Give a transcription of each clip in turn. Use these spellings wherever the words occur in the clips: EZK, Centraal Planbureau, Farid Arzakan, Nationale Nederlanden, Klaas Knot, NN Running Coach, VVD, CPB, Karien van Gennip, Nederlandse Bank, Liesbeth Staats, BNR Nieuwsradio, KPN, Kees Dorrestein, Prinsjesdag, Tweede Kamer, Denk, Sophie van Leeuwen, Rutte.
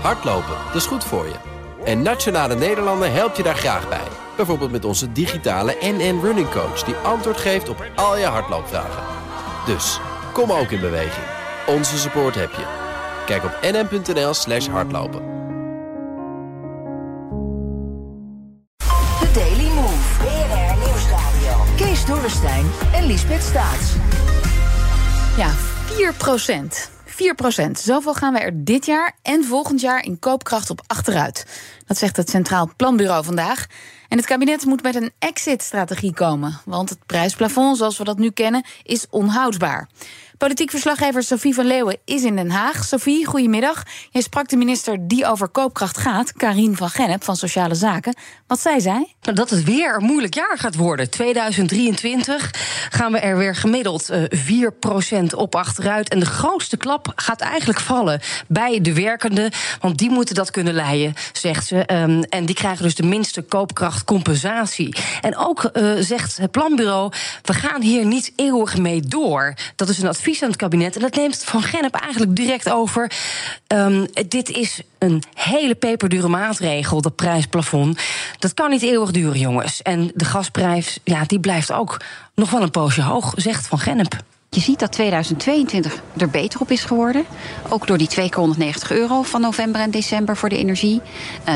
Hardlopen, dat is goed voor je. En Nationale Nederlanden helpt je daar graag bij. Bijvoorbeeld met onze digitale NN Running Coach... die antwoord geeft op al je hardloopvragen. Dus, kom ook in beweging. Onze support heb je. Kijk op nn.nl/hardlopen. The Daily Move. BNR Nieuwsradio. Kees Dorrestein en Liesbeth Staats. Ja, 4%. Zoveel gaan wij er dit jaar en volgend jaar in koopkracht op achteruit. Dat zegt het Centraal Planbureau vandaag. En het kabinet moet met een exit-strategie komen. Want het prijsplafond, zoals we dat nu kennen, is onhoudbaar. Politiek verslaggever Sophie van Leeuwen is in Den Haag. Sophie, goedemiddag. Jij sprak de minister die over koopkracht gaat, Karien van Gennip van Sociale Zaken. Wat zei zij? Dat het weer een moeilijk jaar gaat worden. 2023 gaan we er weer gemiddeld 4% op achteruit. En de grootste klap gaat eigenlijk vallen bij de werkenden. Want die moeten dat kunnen leiden, zegt ze. En die krijgen dus de minste koopkrachtcompensatie. En ook zegt het planbureau, we gaan hier niet eeuwig mee door. Dat is een advies aan het kabinet. En dat neemt Van Gennip eigenlijk direct over. Dit is een hele peperdure maatregel, dat prijsplafond. Dat kan niet eeuwig duren, jongens. En de gasprijs, ja, die blijft ook nog wel een poosje hoog, zegt Van Gennip. Je ziet dat 2022 er beter op is geworden. Ook door die €290 van november en december voor de energie.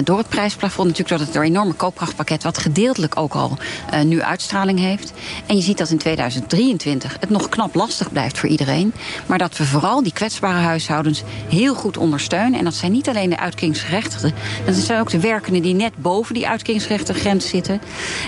Door het prijsplafond natuurlijk, door het enorme koopkrachtpakket... wat gedeeltelijk ook al nu uitstraling heeft. En je ziet dat in 2023 het nog knap lastig blijft voor iedereen. Maar dat we vooral die kwetsbare huishoudens heel goed ondersteunen. En dat zijn niet alleen de uitkeringsgerechtigden. Dat zijn ook de werkenden die net boven die uitkeringsgerechtigengrens zitten.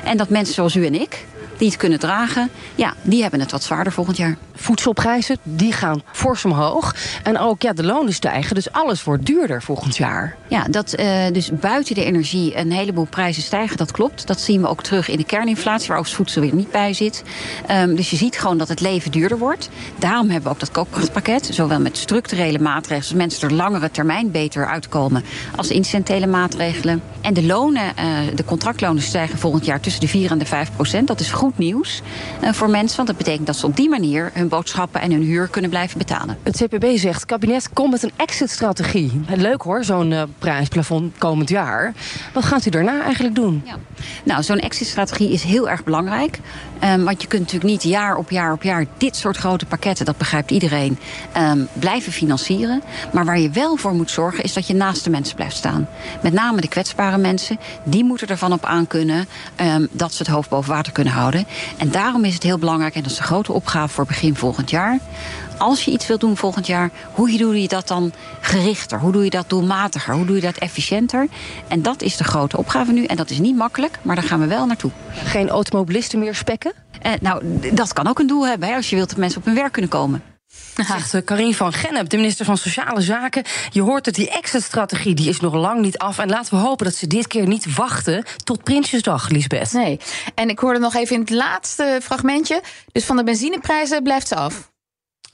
En dat mensen zoals u en ik... die het kunnen dragen, ja, die hebben het wat zwaarder volgend jaar. Voedselprijzen, die gaan fors omhoog. En ook, ja, de lonen stijgen, dus alles wordt duurder volgend jaar. Ja, dat dus buiten de energie een heleboel prijzen stijgen, dat klopt. Dat zien we ook terug in de kerninflatie, waar ook het voedsel weer niet bij zit. Dus je ziet gewoon dat het leven duurder wordt. Daarom hebben we ook dat koopkrachtpakket, zowel met structurele maatregelen... zodat mensen er langere termijn beter uitkomen, als incidentele maatregelen. En de lonen, de contractlonen stijgen volgend jaar tussen de 4% en 5%. Dat is goed nieuws voor mensen, want dat betekent dat ze op die manier hun boodschappen en hun huur kunnen blijven betalen. Het CPB zegt, het kabinet komt met een exit-strategie. Leuk hoor, zo'n prijsplafond komend jaar. Wat gaat u daarna eigenlijk doen? Ja. Nou, zo'n exit-strategie is heel erg belangrijk. Want je kunt natuurlijk niet jaar op jaar op jaar dit soort grote pakketten, dat begrijpt iedereen, blijven financieren. Maar waar je wel voor moet zorgen, is dat je naast de mensen blijft staan. Met name de kwetsbare mensen, die moeten ervan op aankunnen dat ze het hoofd boven water kunnen houden. En daarom is het heel belangrijk, en dat is een grote opgave voor begin volgend jaar... als je iets wilt doen volgend jaar, hoe doe je dat dan gerichter? Hoe doe je dat doelmatiger? Hoe doe je dat efficiënter? En dat is de grote opgave nu. En dat is niet makkelijk, maar daar gaan we wel naartoe. Geen automobilisten meer spekken? Nou, dat kan ook een doel hebben, hè, als je wilt dat mensen op hun werk kunnen komen. Zegt Karien van Gennip, de minister van Sociale Zaken. Je hoort het, die exit-strategie die is nog lang niet af. En laten we hopen dat ze dit keer niet wachten tot Prinsjesdag, Liesbeth. Nee, en ik hoorde nog even in het laatste fragmentje. Dus van de benzineprijzen blijft ze af.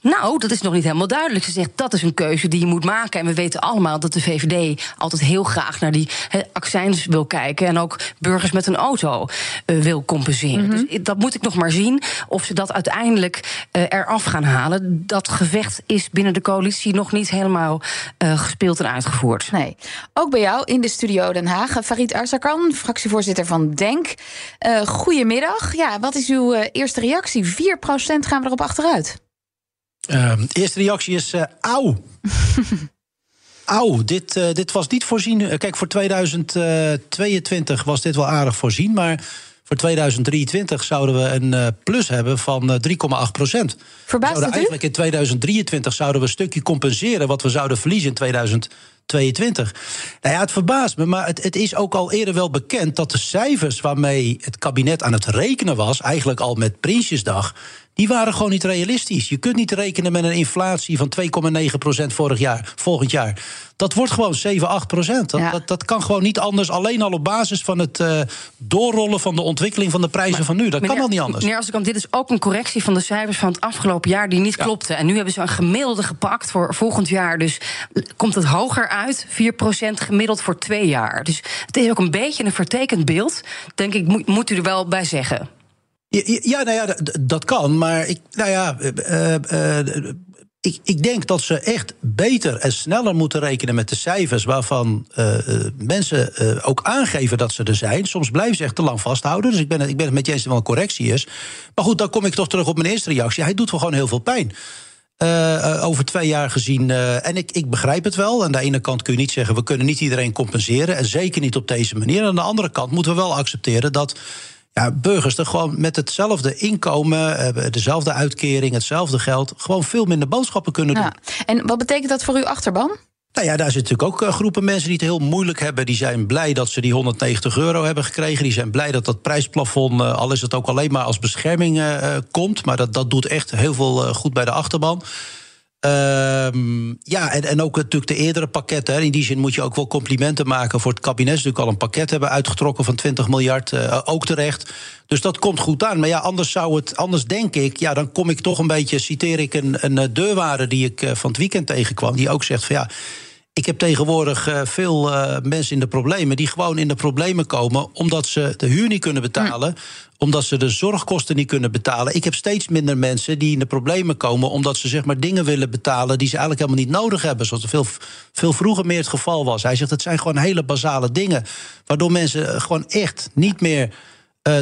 Nou, dat is nog niet helemaal duidelijk. Ze zegt, dat is een keuze die je moet maken. En we weten allemaal dat de VVD altijd heel graag naar die accijns wil kijken... en ook burgers met een auto wil compenseren. Mm-hmm. Dus dat moet ik nog maar zien of ze dat uiteindelijk eraf gaan halen. Dat gevecht is binnen de coalitie nog niet helemaal gespeeld en uitgevoerd. Nee. Ook bij jou in de studio Den Haag. Farid Arzakan, fractievoorzitter van Denk. Goedemiddag. Ja, wat is uw eerste reactie? 4% gaan we erop achteruit. Eerste reactie is, auw. Auw, dit was niet voorzien. Kijk, voor 2022 was dit wel aardig voorzien... maar voor 2023 zouden we een plus hebben van 3,8%. Verbaast het u? Eigenlijk in 2023 zouden we een stukje compenseren... wat we zouden verliezen in 2022. Nou ja, het verbaast me, maar het is ook al eerder wel bekend... dat de cijfers waarmee het kabinet aan het rekenen was... eigenlijk al met Prinsjesdag... die waren gewoon niet realistisch. Je kunt niet rekenen met een inflatie van 2,9% volgend jaar. Dat wordt gewoon 7-8%. Dat kan gewoon niet anders. Alleen al op basis van het doorrollen van de ontwikkeling van de prijzen van nu. Dat kan al niet anders. Meneer Arzakan, dit is ook een correctie van de cijfers van het afgelopen jaar... die niet klopten. En nu hebben ze een gemiddelde gepakt voor volgend jaar. Dus komt het hoger uit, 4% gemiddeld voor 2 jaar. Dus het is ook een beetje een vertekend beeld. Denk ik, moet u er wel bij zeggen. Ja, nou ja, dat kan, maar ik, nou ja, Ik denk dat ze echt beter en sneller moeten rekenen met de cijfers waarvan mensen ook aangeven dat ze er zijn. Soms blijven ze echt te lang vasthouden. Dus ik ben het met je eens dat er wel een correctie is. Maar goed, dan kom ik toch terug op mijn eerste reactie. Hij doet wel gewoon heel veel pijn. Over 2 jaar gezien. En ik begrijp het wel. Aan de ene kant kun je niet zeggen, we kunnen niet iedereen compenseren. En zeker niet op deze manier. En aan de andere kant moeten we wel accepteren dat burgers er gewoon met hetzelfde inkomen, dezelfde uitkering, hetzelfde geld, gewoon veel minder boodschappen kunnen doen. Ja. En wat betekent dat voor uw achterban? Nou ja, daar zitten natuurlijk ook groepen mensen die het heel moeilijk hebben. Die zijn blij dat ze die €190 hebben gekregen. Die zijn blij dat dat prijsplafond, al is het ook alleen maar als bescherming komt. Maar dat doet echt heel veel goed bij de achterban. En ook natuurlijk de eerdere pakketten. Hè. In die zin moet je ook wel complimenten maken voor het kabinet. Ze natuurlijk al een pakket hebben uitgetrokken van 20 miljard, ook terecht. Dus dat komt goed aan. Maar ja, anders denk ik, ja, dan kom ik toch een beetje, citeer ik een deurwaarder die ik van het weekend tegenkwam, die ook zegt van ja, ik heb tegenwoordig veel mensen in de problemen die gewoon in de problemen komen omdat ze de huur niet kunnen betalen, omdat ze de zorgkosten niet kunnen betalen. Ik heb steeds minder mensen die in de problemen komen omdat ze zeg maar dingen willen betalen die ze eigenlijk helemaal niet nodig hebben, zoals er veel vroeger meer het geval was. Hij zegt, het zijn gewoon hele basale dingen waardoor mensen gewoon echt niet meer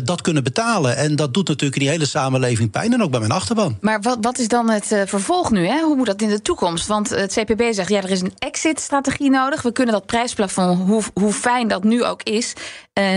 dat kunnen betalen. En dat doet natuurlijk die hele samenleving pijn en ook bij mijn achterban. Maar wat is dan het vervolg nu? Hè? Hoe moet dat in de toekomst? Want het CPB zegt, ja, er is een exit-strategie nodig. We kunnen dat prijsplafond, hoe fijn dat nu ook is,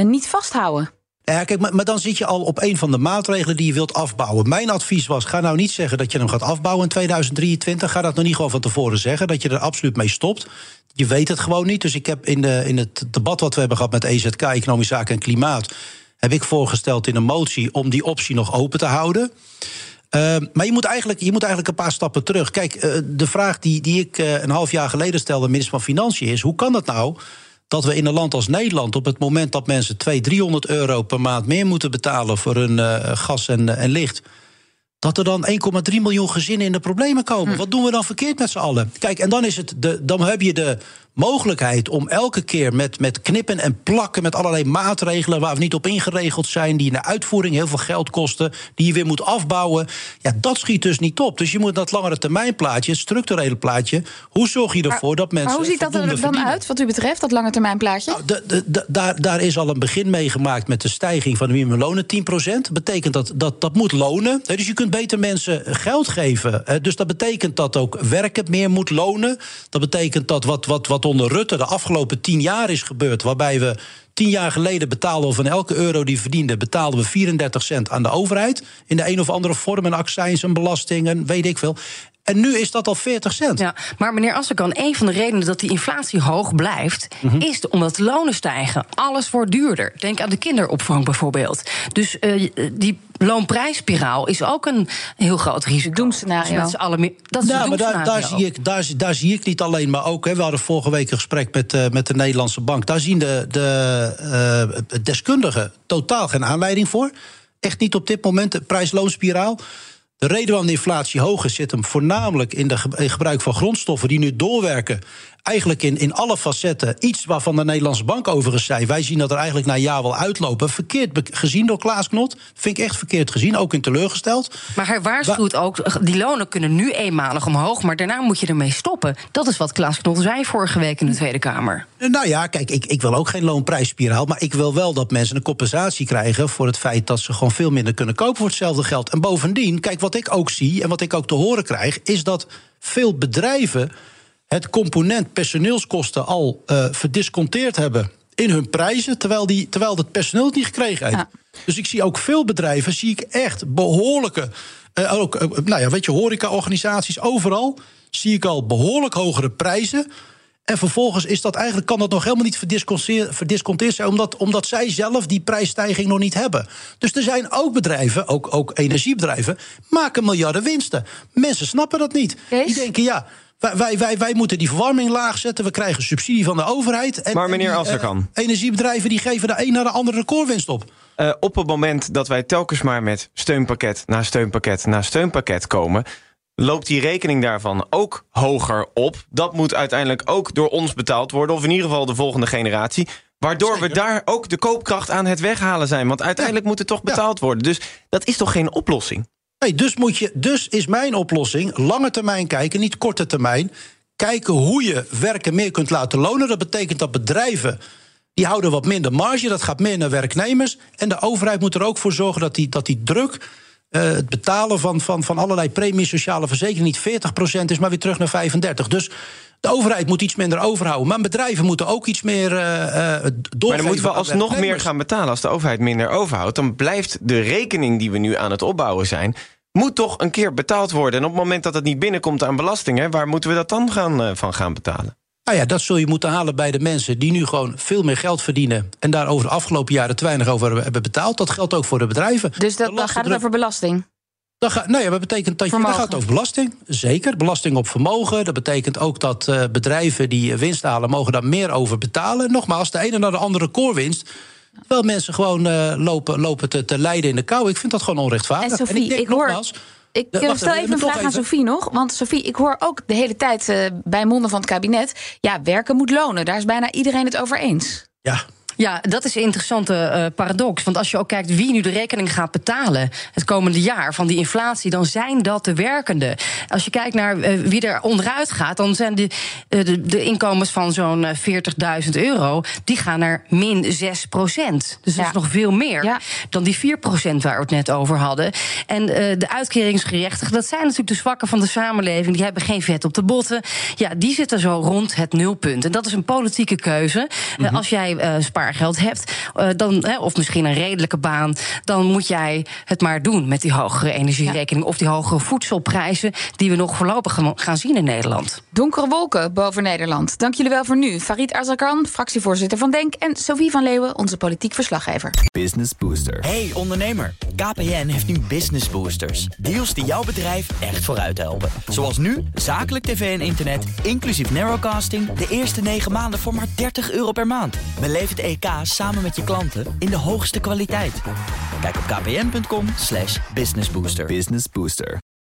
niet vasthouden. Ja, kijk, maar dan zit je al op een van de maatregelen die je wilt afbouwen. Mijn advies was, ga nou niet zeggen dat je hem gaat afbouwen in 2023. Ga dat nog niet gewoon van tevoren zeggen, dat je er absoluut mee stopt. Je weet het gewoon niet. Dus ik heb in het debat wat we hebben gehad met EZK, Economische Zaken en Klimaat, heb ik voorgesteld in een motie om die optie nog open te houden. Maar je moet eigenlijk een paar stappen terug. Kijk, de vraag die ik een half jaar geleden stelde, minister van Financiën, is hoe kan het nou dat we in een land als Nederland op het moment dat mensen €200-300 per maand meer moeten betalen voor hun gas en licht, dat er dan 1,3 miljoen gezinnen in de problemen komen. Wat doen we dan verkeerd met z'n allen? Kijk, en dan is het dan heb je de mogelijkheid om elke keer met knippen en plakken, met allerlei maatregelen waar we niet op ingeregeld zijn, die in de uitvoering heel veel geld kosten, die je weer moet afbouwen. Ja, dat schiet dus niet op. Dus je moet dat langere termijn plaatje, het structurele plaatje, hoe zorg je ervoor dat mensen. Maar hoe ziet dat er dan verdienen uit, wat u betreft, dat lange termijn plaatje? Nou, daar is al een begin mee gemaakt met de stijging van de minimumlonen, 10%. Betekent dat moet lonen. Dus je kunt beter mensen geld geven. Dus dat betekent dat ook werken meer moet lonen. Dat betekent dat wat onder Rutte de afgelopen 10 jaar is gebeurd, waarbij we 10 jaar geleden betaalden we van elke euro die we verdienden, betaalden we 34 cent aan de overheid, in de een of andere vorm, en accijns en belastingen, weet ik veel. En nu is dat al 40 cent. Ja, maar meneer Arzakan, een van de redenen dat die inflatie hoog blijft, is omdat de lonen stijgen. Alles wordt duurder. Denk aan de kinderopvang bijvoorbeeld. Dus die loonprijsspiraal is ook een heel groot risico. Doemscenario. Dat is een doemscenario. Maar daar zie ik niet alleen, maar ook, we hadden vorige week een gesprek met de Nederlandse Bank. Daar zien de deskundigen totaal geen aanleiding voor. Echt niet op dit moment, de prijs-loonspiraal. De reden waarom de inflatie hoog is, zit hem voornamelijk in het gebruik van grondstoffen die nu doorwerken. Eigenlijk in alle facetten. Iets waarvan de Nederlandse Bank overigens zei, wij zien dat er eigenlijk na een jaar wel uitlopen. Verkeerd gezien door Klaas Knot. Vind ik echt verkeerd gezien, ook in teleurgesteld. Maar hij waarschuwt ook, die lonen kunnen nu eenmalig omhoog, maar daarna moet je ermee stoppen. Dat is wat Klaas Knot zei vorige week in de Tweede Kamer. Nou ja, kijk, ik wil ook geen loonprijsspiraal, maar ik wil wel dat mensen een compensatie krijgen voor het feit dat ze gewoon veel minder kunnen kopen voor hetzelfde geld. En bovendien, kijk, wat ik ook zie en wat ik ook te horen krijg, is dat veel bedrijven het component personeelskosten al verdisconteerd hebben in hun prijzen, terwijl het personeel het niet gekregen heeft. Ja. Dus ik zie ook veel bedrijven, echt behoorlijke, horecaorganisaties, overal zie ik al behoorlijk hogere prijzen. En vervolgens kan dat nog helemaal niet verdisconteerd zijn, omdat zij zelf die prijsstijging nog niet hebben. Dus er zijn ook bedrijven, ook energiebedrijven, maken miljarden winsten. Mensen snappen dat niet. Kees? Die denken, ja, wij moeten die verwarming laag zetten, we krijgen subsidie van de overheid. Maar meneer Arzakan, energiebedrijven die geven de een naar de andere recordwinst op. Op het moment dat wij telkens maar met steunpakket na steunpakket na steunpakket komen, loopt die rekening daarvan ook hoger op. Dat moet uiteindelijk ook door ons betaald worden, of in ieder geval de volgende generatie, waardoor we daar ook de koopkracht aan het weghalen zijn. Want uiteindelijk moet het toch betaald worden. Dus dat is toch geen oplossing? Nee, dus is mijn oplossing lange termijn kijken, niet korte termijn. Kijken hoe je werken meer kunt laten lonen. Dat betekent dat bedrijven, die houden wat minder marge. Dat gaat meer naar werknemers. En de overheid moet er ook voor zorgen dat die druk... het betalen van allerlei premies, sociale verzekering... niet 40% is, maar weer terug naar 35%. Dus de overheid moet iets minder overhouden. Maar bedrijven moeten ook iets meer doorgeven. Maar dan moeten we alsnog meer gaan betalen als de overheid minder overhoudt. Dan blijft de rekening die we nu aan het opbouwen zijn... moet toch een keer betaald worden. En op het moment dat het niet binnenkomt aan belastingen... waar moeten we dat dan gaan betalen? Nou ja, dat zul je moeten halen bij de mensen die nu gewoon veel meer geld verdienen... en daar over de afgelopen jaren te weinig over hebben betaald. Dat geldt ook voor de bedrijven. Dus dan gaat het over belasting? Dat betekent dat vermogen. Dat gaat over belasting, zeker. Belasting op vermogen. Dat betekent ook dat bedrijven die winst halen... mogen daar meer over betalen. Nogmaals, de ene naar de andere koorwinst... Terwijl mensen gewoon lopen te lijden in de kou. Ik vind dat gewoon onrechtvaardig. En Sophie, ik hoor... Ik stel even een vraag aan Sophie nog. Want Sophie, ik hoor ook de hele tijd bij monden van het kabinet... ja, werken moet lonen. Daar is bijna iedereen het over eens. Ja. Ja, dat is een interessante paradox. Want als je ook kijkt wie nu de rekening gaat betalen... het komende jaar van die inflatie, dan zijn dat de werkenden. Als je kijkt naar wie er onderuit gaat... dan zijn de inkomens van zo'n €40.000... die gaan naar min 6%. Dus dat is nog veel meer dan die 4% waar we het net over hadden. En de uitkeringsgerechtigden, dat zijn natuurlijk de zwakken van de samenleving... die hebben geen vet op de botten. Ja, die zitten zo rond het nulpunt. En dat is een politieke keuze. Mm-hmm. Als jij spaargeld hebt, of misschien een redelijke baan... dan moet jij het maar doen met die hogere energierekening... of die hogere voedselprijzen die we nog voorlopig gaan zien in Nederland. Donkere wolken boven Nederland. Dank jullie wel voor nu. Farid Arzakan, fractievoorzitter van Denk... en Sophie van Leeuwen, onze politiek verslaggever. Business Booster. Hey ondernemer, KPN heeft nu Business Boosters. Deals die jouw bedrijf echt vooruit helpen. Zoals nu, zakelijk tv en internet, inclusief narrowcasting... de eerste 9 maanden voor maar €30 per maand. Beleef het EK samen met je klanten in de hoogste kwaliteit. Kijk op kpn.com/businessbooster. Business Booster.